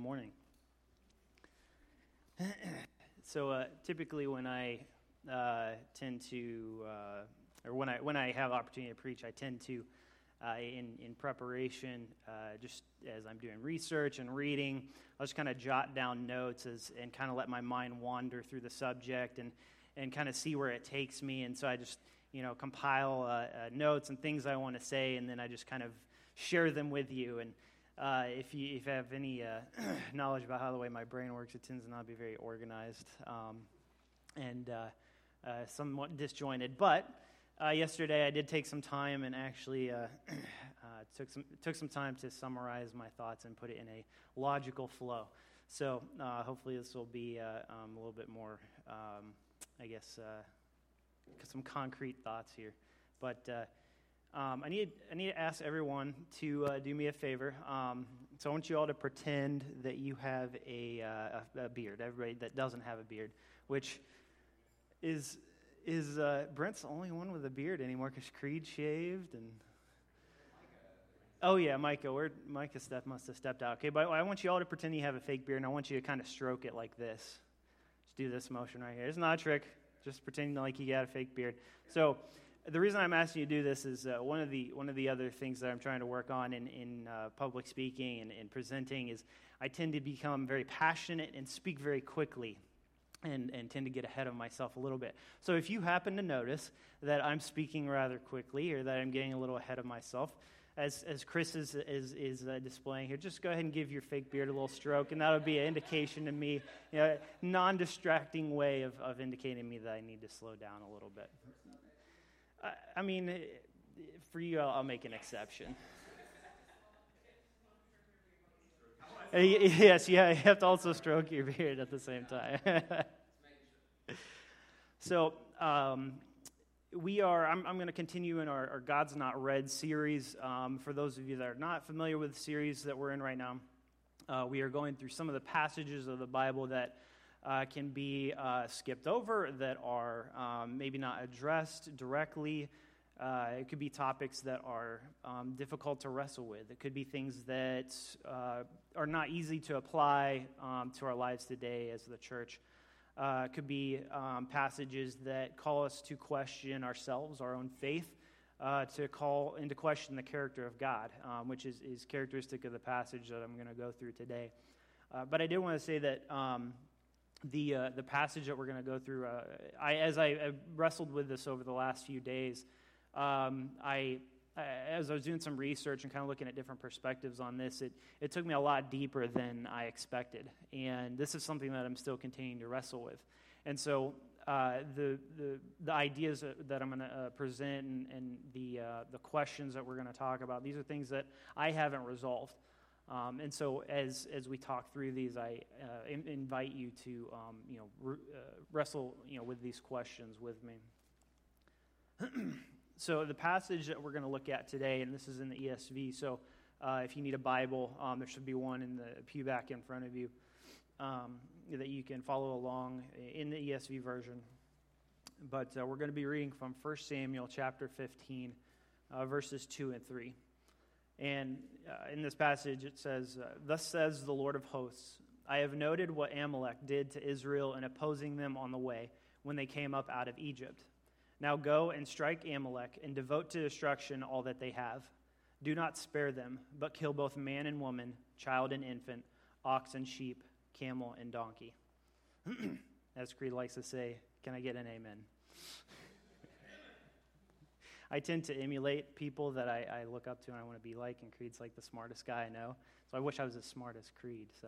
morning. So typically when I tend to, or when I have opportunity to preach, I tend to, in preparation, just as I'm doing research and reading, I'll just kind of jot down notes and kind of let my mind wander through the subject and kind of see where it takes me. And so I just, compile notes and things I want to say, and then I just kind of share them with you. And if you have any knowledge about how the way my brain works, it tends to not be very organized and somewhat disjointed. But yesterday I did take some time and actually took some time to summarize my thoughts and put it in a logical flow. So hopefully this will be a little bit more, some concrete thoughts here. But I need to ask everyone to do me a favor. So I want you all to pretend that you have a beard. Everybody that doesn't have a beard, which is Brent's the only one with a beard anymore because Creed shaved and Micah. Micah must have stepped out. Okay, but I want you all to pretend you have a fake beard, and I want you to kind of stroke it like this. Just do this motion right here. It's not a trick. Just pretending like you got a fake beard. So. The reason I'm asking you to do this is one of the other things that I'm trying to work on in public speaking and in presenting is I tend to become very passionate and speak very quickly and tend to get ahead of myself a little bit. So if you happen to notice that I'm speaking rather quickly or that I'm getting a little ahead of myself, as Chris is displaying here, just go ahead and give your fake beard a little stroke, and that'll be an indication to me, a non-distracting way of indicating to me that I need to slow down a little bit. I mean, for you, I'll make an exception. You have to also stroke your beard at the same time. So I'm going to continue in our God's Not Read series. For those of you that are not familiar with the series that we're in right now, we are going through some of the passages of the Bible that can be skipped over, that are maybe not addressed directly. It could be topics that are difficult to wrestle with. It could be things that are not easy to apply to our lives today as the church. It could be passages that call us to question ourselves, our own faith, to call into question the character of God, which is characteristic of the passage that I'm going to go through today. But I did want to say that the passage that we're going to go through, as I wrestled with this over the last few days, as I was doing some research and kind of looking at different perspectives on this, it took me a lot deeper than I expected, and this is something that I'm still continuing to wrestle with. And so the ideas that I'm going to present and the questions that we're going to talk about, these are things that I haven't resolved. And so, as we talk through these, I invite you to wrestle with these questions with me. So, the passage that we're going to look at today, and this is in the ESV. So, if you need a Bible, there should be one in the pew back in front of you that you can follow along in the ESV version. But we're going to be reading from 1 Samuel chapter 15, verses 2 and 3. And in this passage it says, "Thus says the Lord of hosts, I have noted what Amalek did to Israel in opposing them on the way when they came up out of Egypt. Now go and strike Amalek and devote to destruction all that they have. Do not spare them, but kill both man and woman, child and infant, ox and sheep, camel and donkey." As Creed likes to say, can I get an amen? I tend to emulate people that I look up to and I want to be like, and Creed's like the smartest guy I know. So I wish I was as smart as Creed. So,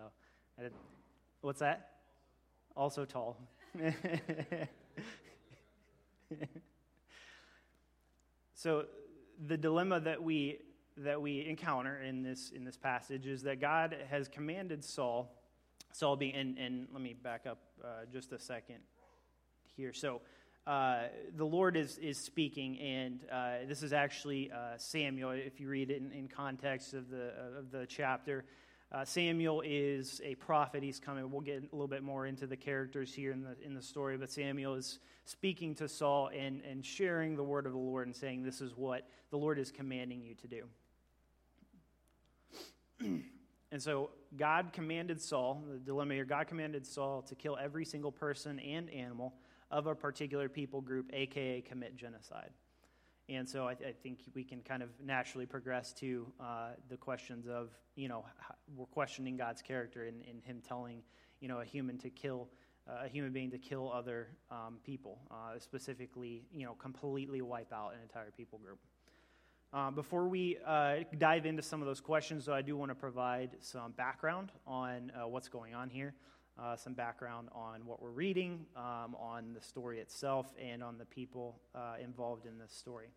what's that? Also tall. So the dilemma that we encounter in this passage is that God has commanded Saul being, and let me back up just a second here. So. The Lord is speaking, and this is actually Samuel. If you read it in context of the chapter, Samuel is a prophet. He's coming. We'll get a little bit more into the characters here in the story, but Samuel is speaking to Saul and sharing the word of the Lord and saying, "This is what the Lord is commanding you to do." And so God commanded Saul, the dilemma here, God commanded Saul to kill every single person and animal of a particular people group, a.k.a. commit genocide. And so I think we can kind of naturally progress to the questions of, you know, we're questioning God's character in him telling, you know, a human being to kill other people, specifically, you know, completely wipe out an entire people group. Before we dive into some of those questions, though, I do want to provide some background on what's going on here, some background on what we're reading, on the story itself, and on the people involved in this story.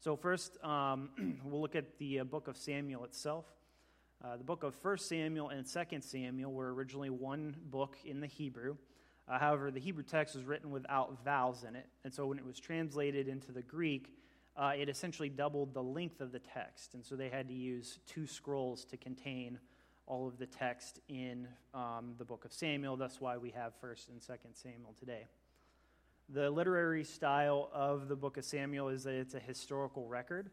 So first, we'll look at the book of Samuel itself. The book of 1 Samuel and 2 Samuel were originally one book in the Hebrew. However, the Hebrew text was written without vowels in it, and so when it was translated into the Greek, it essentially doubled the length of the text, and so they had to use two scrolls to contain all of the text in the book of Samuel. That's why we have 1 and 2 Samuel today. The literary style of the book of Samuel is that it's a historical record,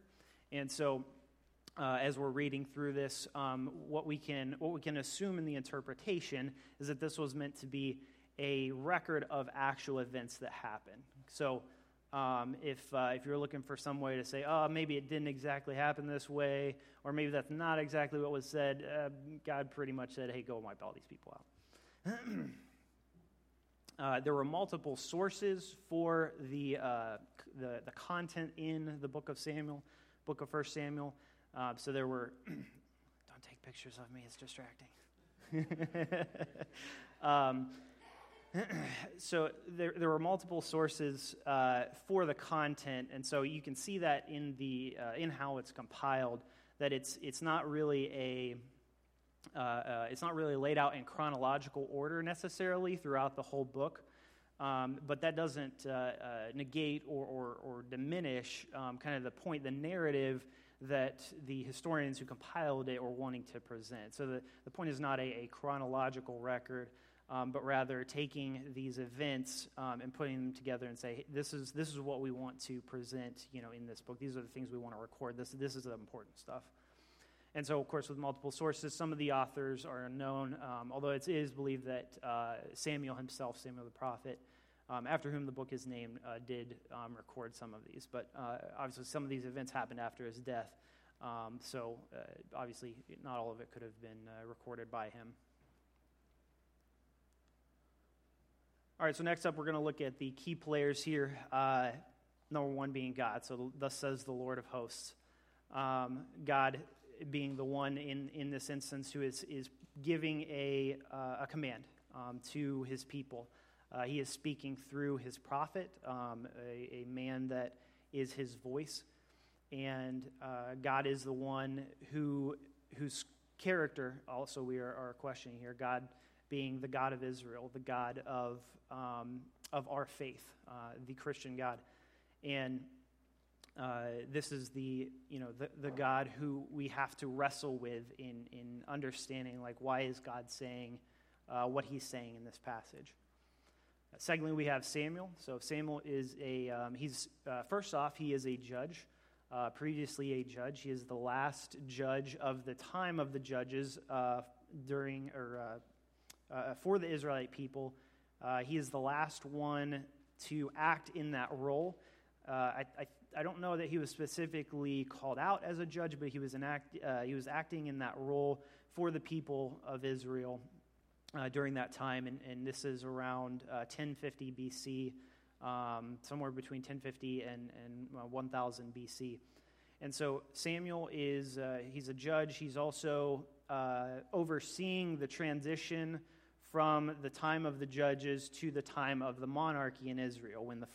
and so as we're reading through this, what we can assume in the interpretation is that this was meant to be a record of actual events that happened. So if you're looking for some way to say, oh, maybe it didn't exactly happen this way, or maybe that's not exactly what was said, God pretty much said, hey, go and wipe all these people out. There were multiple sources for the content in the book of Samuel, book of 1 Samuel. So there were, don't take pictures of me, it's distracting. So there were multiple sources for the content, and so you can see that in the in how it's compiled, that it's not really laid out in chronological order necessarily throughout the whole book, but that doesn't negate or diminish kind of the point, the narrative that the historians who compiled it were wanting to present. So the point is not a chronological record. But rather taking these events and putting them together and say, hey, this is what we want to present, you know, in this book. These are the things we want to record. This is the important stuff. And so, of course, with multiple sources, some of the authors are unknown, although it is believed that Samuel himself, Samuel the prophet, after whom the book is named, did record some of these. But obviously some of these events happened after his death, so obviously not all of it could have been recorded by him. All right, so next up, we're going to look at the key players here, number one being God. So thus says the Lord of hosts. God being the one in this instance who is giving a command to his people. He is speaking through his prophet, a man that is his voice. And God is the one whose character also we are questioning here, God being the God of Israel, the God of our faith, the Christian God, and this is the God who we have to wrestle with in understanding, like, why is God saying what he's saying in this passage. Secondly, we have Samuel. So Samuel is first off, he is a judge. Previously a judge, he is the last judge of the time of the judges for the Israelite people. He is the last one to act in that role. I don't know that he was specifically called out as a judge, but he was acting in that role for the people of Israel during that time, and this is around 1050 BC, somewhere between 1050 and 1000 BC. And so Samuel is he's a judge. He's also overseeing the transition from the time of the judges to the time of the monarchy in Israel, when the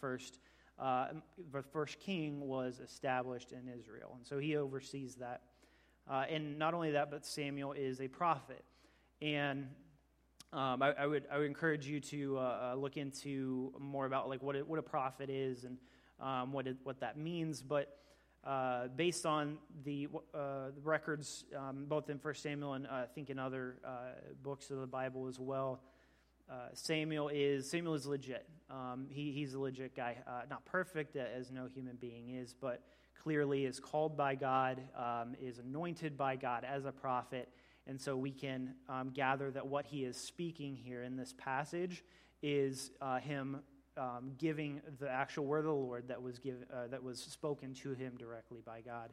first king was established in Israel. And so he oversees that. And not only that, but Samuel is a prophet. And I would encourage you to look into more about, like, what a prophet is and what that means. But based on the records, both in 1 Samuel and I think in other books of the Bible as well, Samuel is legit. He's a legit guy, not perfect as no human being is, but clearly is called by God, is anointed by God as a prophet. And so we can gather that what he is speaking here in this passage is him giving the actual word of the Lord that was given, that was spoken to him directly by God,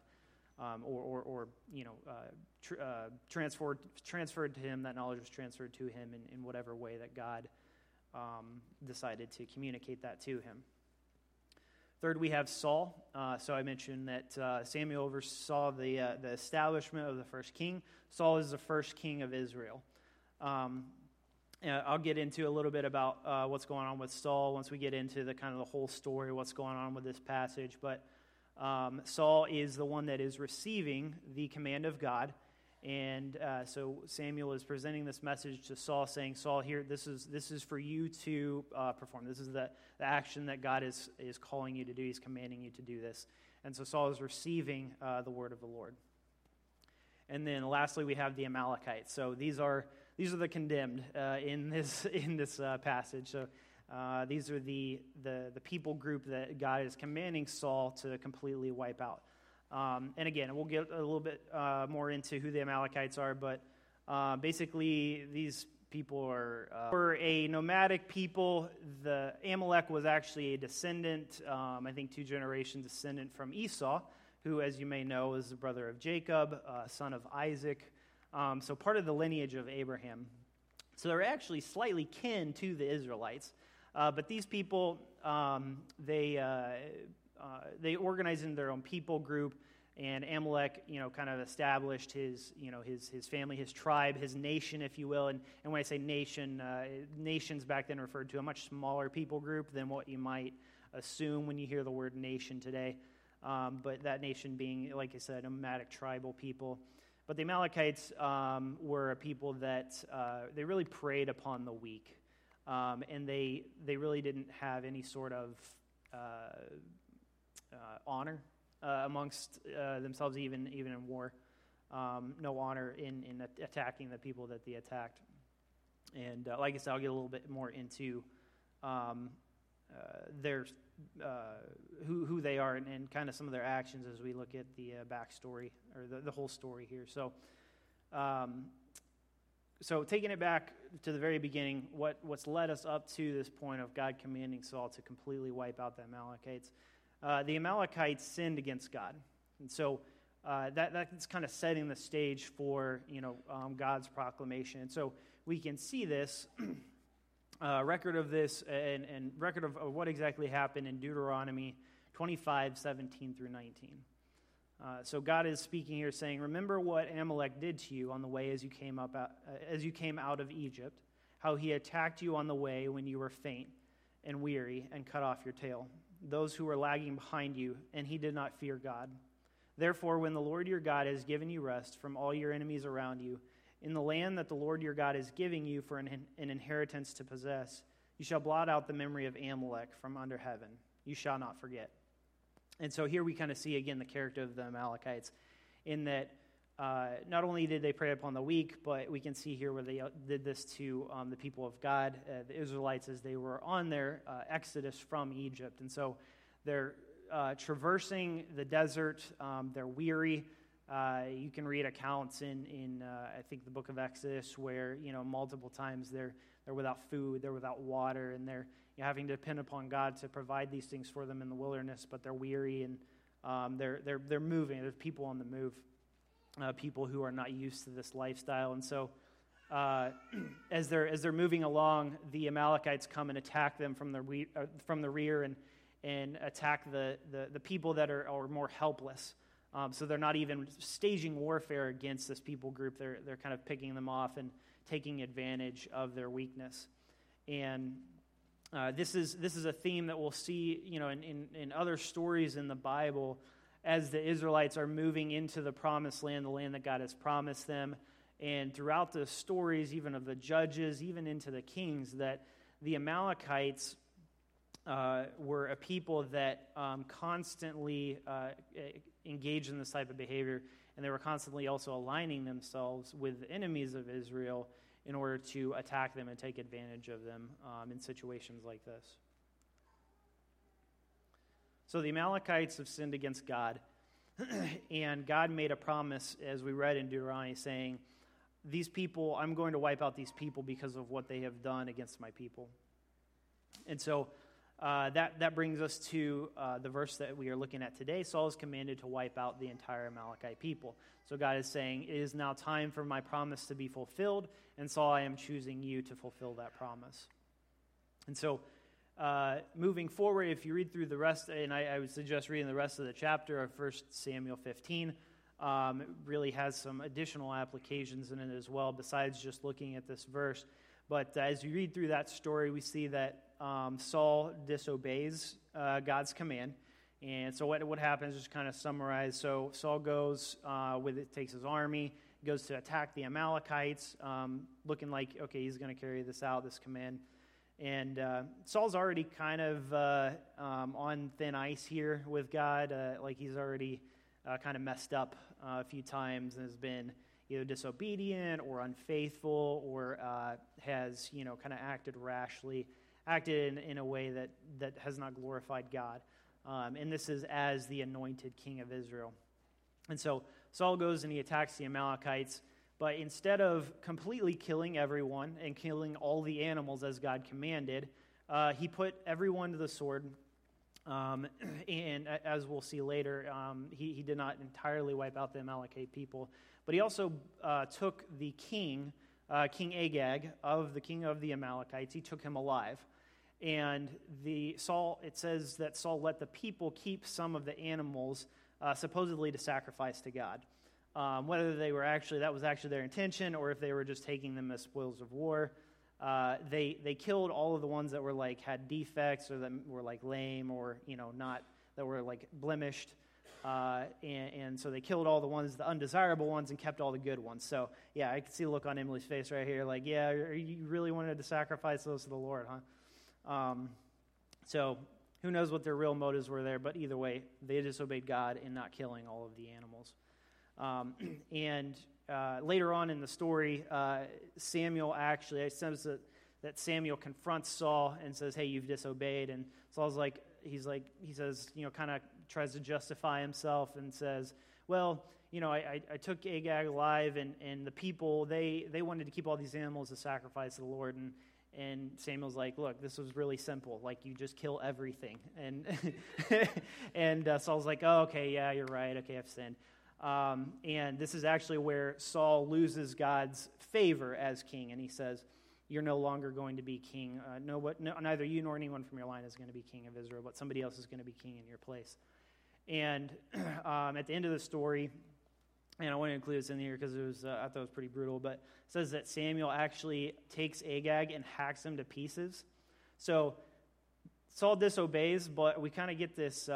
transferred to him. That knowledge was transferred to him in whatever way that God decided to communicate that to him. Third, we have Saul. So I mentioned that Samuel oversaw the establishment of the first king. Saul is the first king of Israel. I'll get into a little bit about what's going on with Saul once we get into the kind of the whole story, what's going on with this passage. But Saul is the one that is receiving the command of God. And so Samuel is presenting this message to Saul, saying, Saul, here, this is for you to perform. This is the action that God is calling you to do. He's commanding you to do this. And so Saul is receiving the word of the Lord. And then lastly, we have the Amalekites. So these are the condemned in this passage. So these are the people group that God is commanding Saul to completely wipe out. And again, we'll get a little bit more into who the Amalekites are, but basically these people were a nomadic people. The Amalek was actually a descendant, I think two-generation descendant from Esau, who, as you may know, is the brother of Jacob, son of Isaac, so part of the lineage of Abraham. So they're actually slightly kin to the Israelites, but these people, they organized into their own people group, and Amalek, kind of established his family, his tribe, his nation, if you will. And when I say nation, nations back then referred to a much smaller people group than what you might assume when you hear the word nation today. But that nation being, like I said, nomadic tribal people. But the Amalekites were a people that they really preyed upon the weak, and they really didn't have any sort of honor amongst themselves, even in war. No honor in attacking the people that they attacked. And like I said, I'll get a little bit more into their who they are and kind of some of their actions as we look at the backstory or the whole story here. So, so taking it back to the very beginning, what's led us up to this point of God commanding Saul to completely wipe out the Amalekites. The Amalekites sinned against God, and so that's kind of setting the stage for God's proclamation. And so we can see this. Record of this and record of what exactly happened in Deuteronomy 25:17-19. So God is speaking here, saying, "Remember what Amalek did to you on the way as you came up out of Egypt, how he attacked you on the way when you were faint and weary and cut off your tail, those who were lagging behind you, and he did not fear God. Therefore, when the Lord your God has given you rest from all your enemies around you, in the land that the Lord your God is giving you for an inheritance to possess, you shall blot out the memory of Amalek from under heaven. You shall not forget." And so here we kind of see again the character of the Amalekites, in that not only did they prey upon the weak, but we can see here where they did this to the people of God, the Israelites, as they were on their exodus from Egypt. And so they're traversing the desert, they're weary. You can read accounts in I think the book of Exodus where multiple times they're without food, they're without water, and they're having to depend upon God to provide these things for them in the wilderness. But they're weary and they're moving. There's people on the move, people who are not used to this lifestyle, and so as they're moving along, the Amalekites come and attack them from the rear and attack the people that are more helpless. So they're not even staging warfare against this people group. They're kind of picking them off and taking advantage of their weakness. And this is a theme that we'll see, in other stories in the Bible, as the Israelites are moving into the promised land, the land that God has promised them. And throughout the stories, even of the judges, even into the kings, that the Amalekites were a people that constantly engaged in this type of behavior, and they were constantly also aligning themselves with the enemies of Israel in order to attack them and take advantage of them in situations like this. So the Amalekites have sinned against God, And God made a promise, as we read in Deuteronomy, saying, these people, I'm going to wipe out these people because of what they have done against my people. And so that brings us to the verse that we are looking at today. Saul is commanded to wipe out the entire Amalekite people. So God is saying, it is now time for my promise to be fulfilled, and Saul, I am choosing you to fulfill that promise. And so moving forward, if you read through the rest, and I would suggest reading the rest of the chapter of 1 Samuel 15, it really has some additional applications in it as well, besides just looking at this verse. But as you read through that story, we see that Saul disobeys God's command. And so what happens, just kind of summarize. So Saul goes, takes his army, goes to attack the Amalekites, looking like, okay, he's going to carry this out, this command. And Saul's already kind of on thin ice here with God. Like he's already kind of messed up a few times and has been either disobedient or unfaithful or has, kind of acted rashly, acted in a way that has not glorified God. And this is as the anointed king of Israel. And so Saul goes and he attacks the Amalekites. But instead of completely killing everyone and killing all the animals as God commanded, he put everyone to the sword. And as we'll see later, he did not entirely wipe out the Amalekite people. But he also took the king, King Agag, of the king of the Amalekites. He took him alive. And it says that Saul let the people keep some of the animals supposedly to sacrifice to God. Whether they were that was actually their intention, or if they were just taking them as spoils of war, they killed all of the ones that were had defects or that were lame or not that were blemished, and so they killed all the undesirable ones, and kept all the good ones. So yeah, I can see the look on Emily's face right here, yeah, you really wanted to sacrifice those to the Lord, huh? So who knows what their real motives were there? But either way, they disobeyed God in not killing all of the animals. Later on in the story, Samuel actually, it says that Samuel confronts Saul and says, hey, you've disobeyed. And Saul's he says, kind of tries to justify himself and says, well, I took Agag alive, and the people, they wanted to keep all these animals to sacrifice to the Lord. And Samuel's look, this was really simple. You just kill everything. And, and Saul's oh, okay, yeah, you're right. Okay, I've sinned. And this is actually where Saul loses God's favor as king, and he says, you're no longer going to be king. Neither you nor anyone from your line is going to be king of Israel, but somebody else is going to be king in your place. And at the end of the story, and I want to include this in here because it was, I thought it was pretty brutal, but it says that Samuel actually takes Agag and hacks him to pieces. So Saul disobeys, but we kind of get this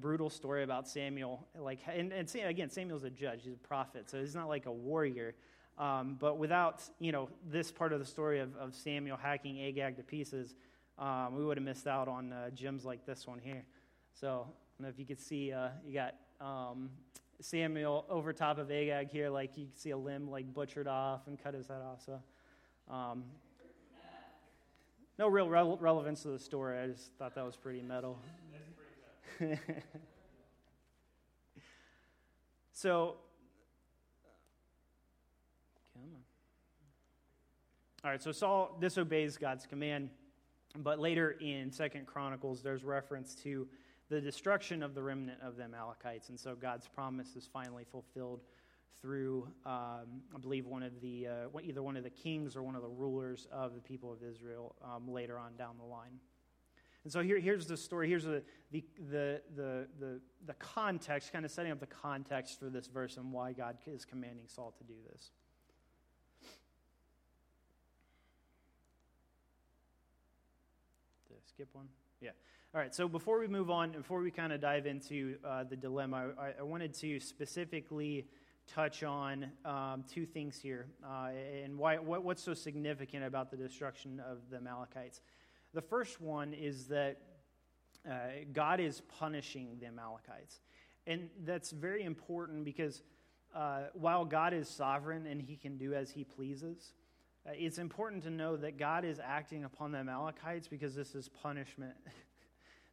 brutal story about Samuel. And again, Samuel's a judge; he's a prophet, so he's not a warrior. But without this part of the story of Samuel hacking Agag to pieces, we would have missed out on gems like this one here. So I don't know if you could see, you got Samuel over top of Agag here, you can see a limb butchered off and cut his head off. So. No real relevance to the story. I just thought that was pretty metal. That's pretty metal. So, come on. All right, so Saul disobeys God's command, but later in Second Chronicles, there's reference to the destruction of the remnant of the Amalekites, and so God's promise is finally fulfilled through, I believe, either one of the kings or one of the rulers of the people of Israel later on down the line. And so here's the story. Here's the context, kind of setting up the context for this verse and why God is commanding Saul to do this. Did I skip one? Yeah. All right, so before we move on, before we kind of dive into the dilemma, I wanted to specifically touch on two things here, and what's so significant about the destruction of the Amalekites. The first one is that God is punishing the Amalekites, and that's very important because while God is sovereign and he can do as he pleases, it's important to know that God is acting upon the Amalekites because this is punishment.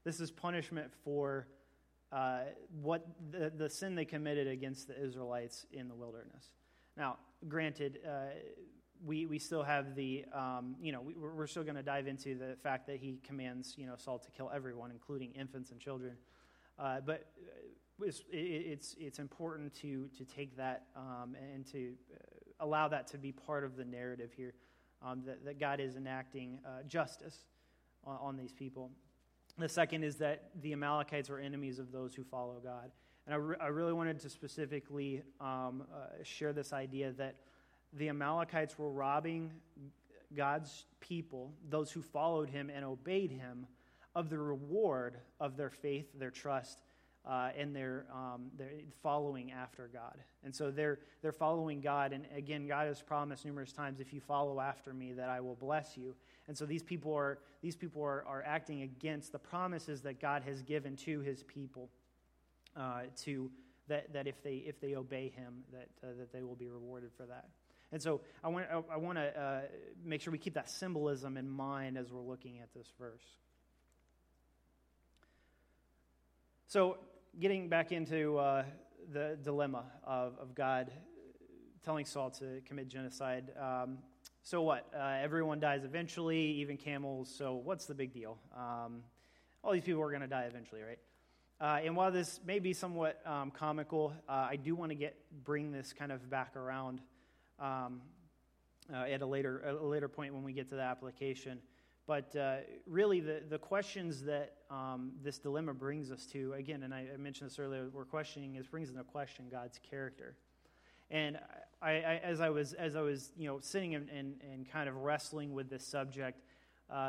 This is punishment for what the sin they committed against the Israelites in the wilderness. Now, granted, we still have the, we're still going to dive into the fact that he commands, Saul to kill everyone, including infants and children. But it's important to take that and to allow that to be part of the narrative here, that God is enacting justice on these people. The second is that the Amalekites are enemies of those who follow God. And I really wanted to specifically share this idea that the Amalekites were robbing God's people, those who followed him and obeyed him, of the reward of their faith, their trust, and their following after God. And so they're following God. And again, God has promised numerous times, if you follow after me, that I will bless you. And so these people are acting against the promises that God has given to his people, that if they obey him, that they will be rewarded for that. And so I want to make sure we keep that symbolism in mind as we're looking at this verse. So getting back into the dilemma of God telling Saul to commit genocide, so what? Everyone dies eventually, even camels, so what's the big deal? All these people are going to die eventually, right? And while this may be somewhat comical, I do want to bring this kind of back around at a later point when we get to the application. But really, the questions that this dilemma brings us to, again, and I mentioned this earlier, we're questioning. This brings into question God's character. And as I was sitting and kind of wrestling with this subject,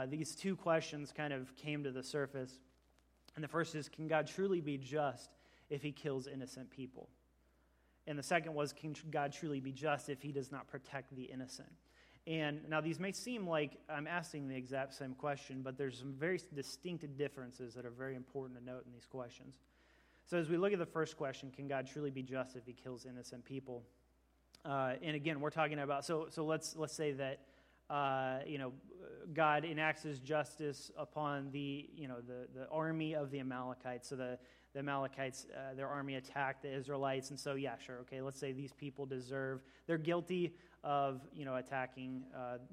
these two questions kind of came to the surface. And the first is, can God truly be just if he kills innocent people? And the second was, can God truly be just if he does not protect the innocent? And now these may seem like I'm asking the exact same question, but there's some very distinct differences that are very important to note in these questions. So as we look at the first question, can God truly be just if he kills innocent people? And again, we're talking about, so let's say that, God enacts his justice upon the army of the Amalekites. So the Amalekites, their army attacked the Israelites. And so, yeah, sure, okay, let's say these people they're guilty of, attacking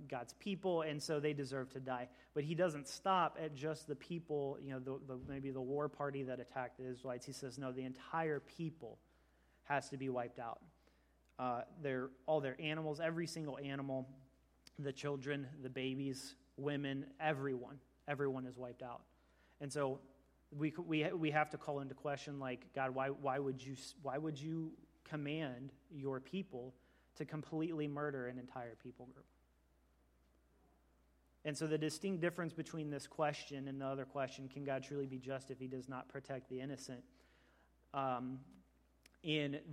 God's people, and so they deserve to die. But he doesn't stop at just the people, maybe the war party that attacked the Israelites. He says, no, the entire people has to be wiped out. All their animals, every single animal, the children, the babies, women, everyone is wiped out. And so we have to call into question, like, God, why would you command your people to completely murder an entire people group? And so the distinct difference between this question and the other question, can God truly be just if he does not protect the innocent?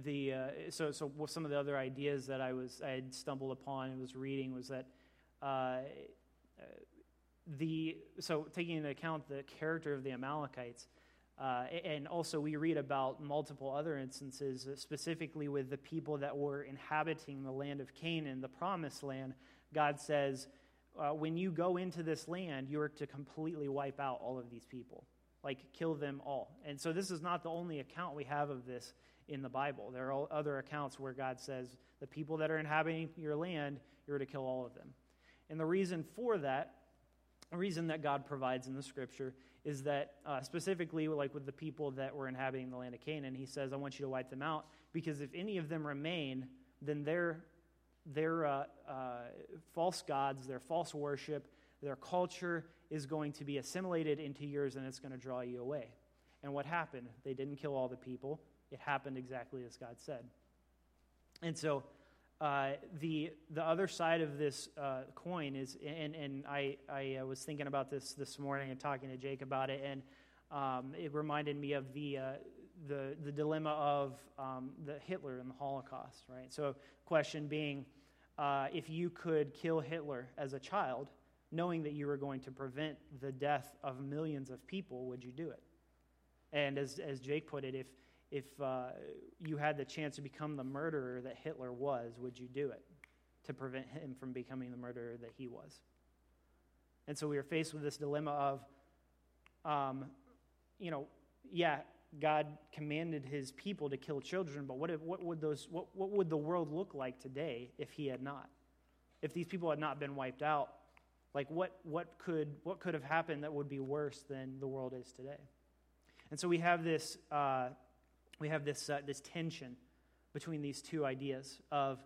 So some of the other ideas that I had stumbled upon and was reading was that taking into account the character of the Amalekites, and also we read about multiple other instances, specifically with the people that were inhabiting the land of Canaan, the promised land. God says, when you go into this land, you are to completely wipe out all of these people, like kill them all. And so this is not the only account we have of this in the Bible. There are other accounts where God says, the people that are inhabiting your land, you're to kill all of them. And the reason that God provides in the Scripture is that specifically, like with the people that were inhabiting the land of Canaan, he says, I want you to wipe them out, because if any of them remain, then their false gods, their false worship, their culture is going to be assimilated into yours, and it's going to draw you away. And what happened? They didn't kill all the people. It happened exactly as God said. And so the other side of this coin is, and I was thinking about this morning and talking to Jake about it, and it reminded me of the dilemma of the Hitler and the Holocaust, right? So question being, if you could kill Hitler as a child, knowing that you were going to prevent the death of millions of people, would you do it? And as Jake put it, if you had the chance to become the murderer that Hitler was, would you do it to prevent him from becoming the murderer that he was? And so we are faced with this dilemma of, God commanded his people to kill children, but what would the world look like today if he had not? If these people had not been wiped out, like what could have happened that would be worse than the world is today? And so we have this tension between these two ideas of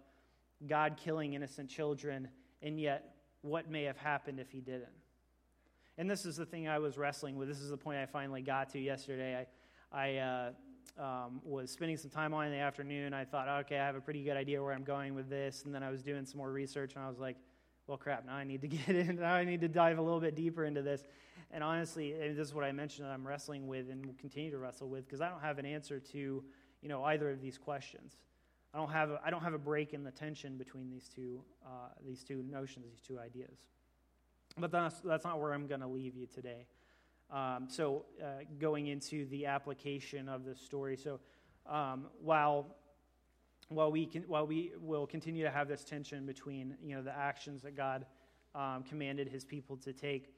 God killing innocent children, and yet what may have happened if he didn't. And this is the thing I was wrestling with. This is the point I finally got to yesterday. I was spending some time on it in the afternoon. I thought, okay, I have a pretty good idea where I'm going with this. And then I was doing some more research, and I was like, well, crap, now I need to get in. Now I need to dive a little bit deeper into this. And honestly, this is what I mentioned that I'm wrestling with and will continue to wrestle with, because I don't have an answer to, either of these questions. I don't have a break in the tension between these two notions, these two ideas. But that's not where I'm going to leave you today. So going into the application of this story. So while we will continue to have this tension between the actions that God commanded his people to take,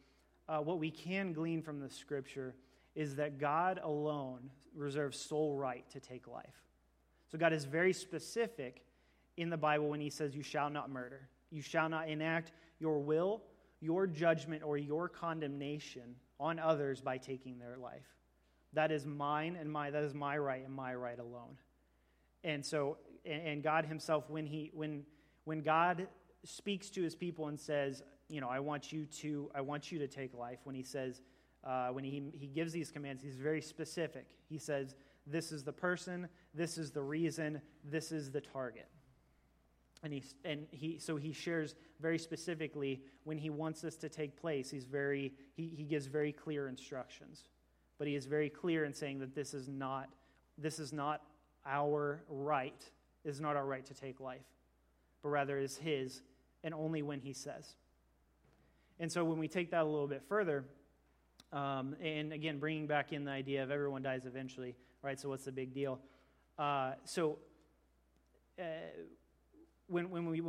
what we can glean from the scripture is that God alone reserves sole right to take life. So God is very specific in the Bible when he says, you shall not murder. You shall not enact your will, your judgment, or your condemnation on others by taking their life. That is mine, and that is my right, and my right alone. And so, and God himself, when God speaks to his people and says, I want you to take life, when he says, when he gives these commands, he's very specific. He says, this is the person, this is the reason, this is the target. And he shares very specifically when he wants this to take place. He gives very clear instructions. But he is very clear in saying that this is not our right. It is not our right to take life, but rather is his, and only when he says. And so when we take that a little bit further, and again, bringing back in the idea of everyone dies eventually. All right, so what's the big deal? When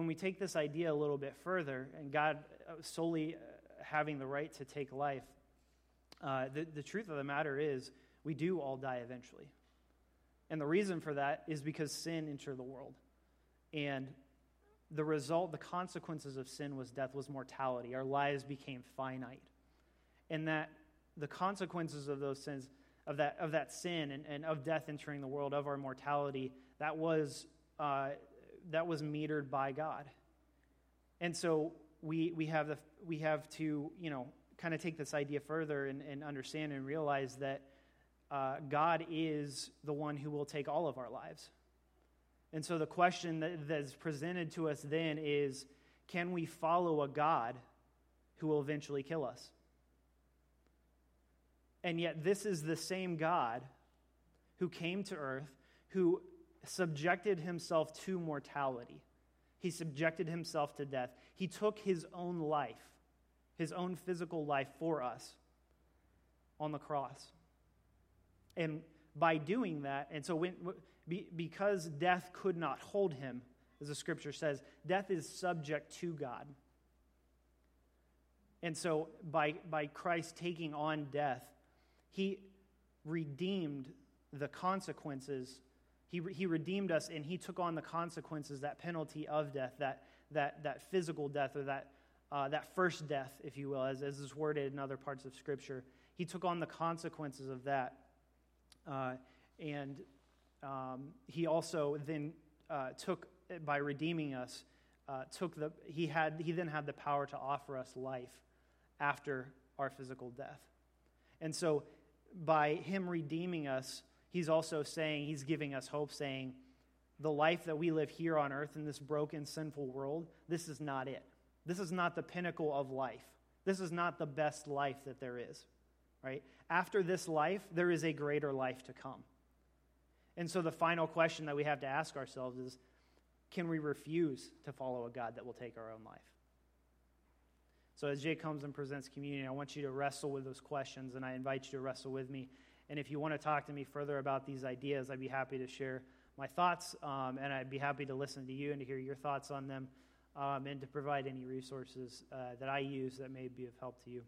we take this idea a little bit further, and God solely having the right to take life, the truth of the matter is we do all die eventually. And the reason for that is because sin entered the world. And the result, the consequences of sin was death, was mortality. Our lives became finite. And that the consequences of those sins, of that sin and of death entering the world, of our mortality, that was metered by God. And so we have to kind of take this idea further and understand and realize that God is the one who will take all of our lives. And so the question that's presented to us then is, can we follow a God who will eventually kill us? And yet this is the same God who came to earth, who subjected himself to mortality. He subjected himself to death. He took his own life, his own physical life for us on the cross. And by doing that, and so because death could not hold him, as the scripture says, death is subject to God. And so by Christ taking on death, he redeemed the consequences. He redeemed us, and he took on the consequences, that penalty of death, that physical death, or that first death, if you will, as is worded in other parts of Scripture. He took on the consequences of that, and he also then took, by redeeming us, he then had the power to offer us life after our physical death. And so, by him redeeming us, he's also saying, he's giving us hope, saying the life that we live here on earth in this broken, sinful world, this is not it. This is not the pinnacle of life. This is not the best life that there is, right? After this life, there is a greater life to come. And so the final question that we have to ask ourselves is, can we refuse to follow a God that will take our own life? So as Jay comes and presents communion, I want you to wrestle with those questions, and I invite you to wrestle with me. And if you want to talk to me further about these ideas, I'd be happy to share my thoughts, and I'd be happy to listen to you and to hear your thoughts on them, and to provide any resources that I use that may be of help to you.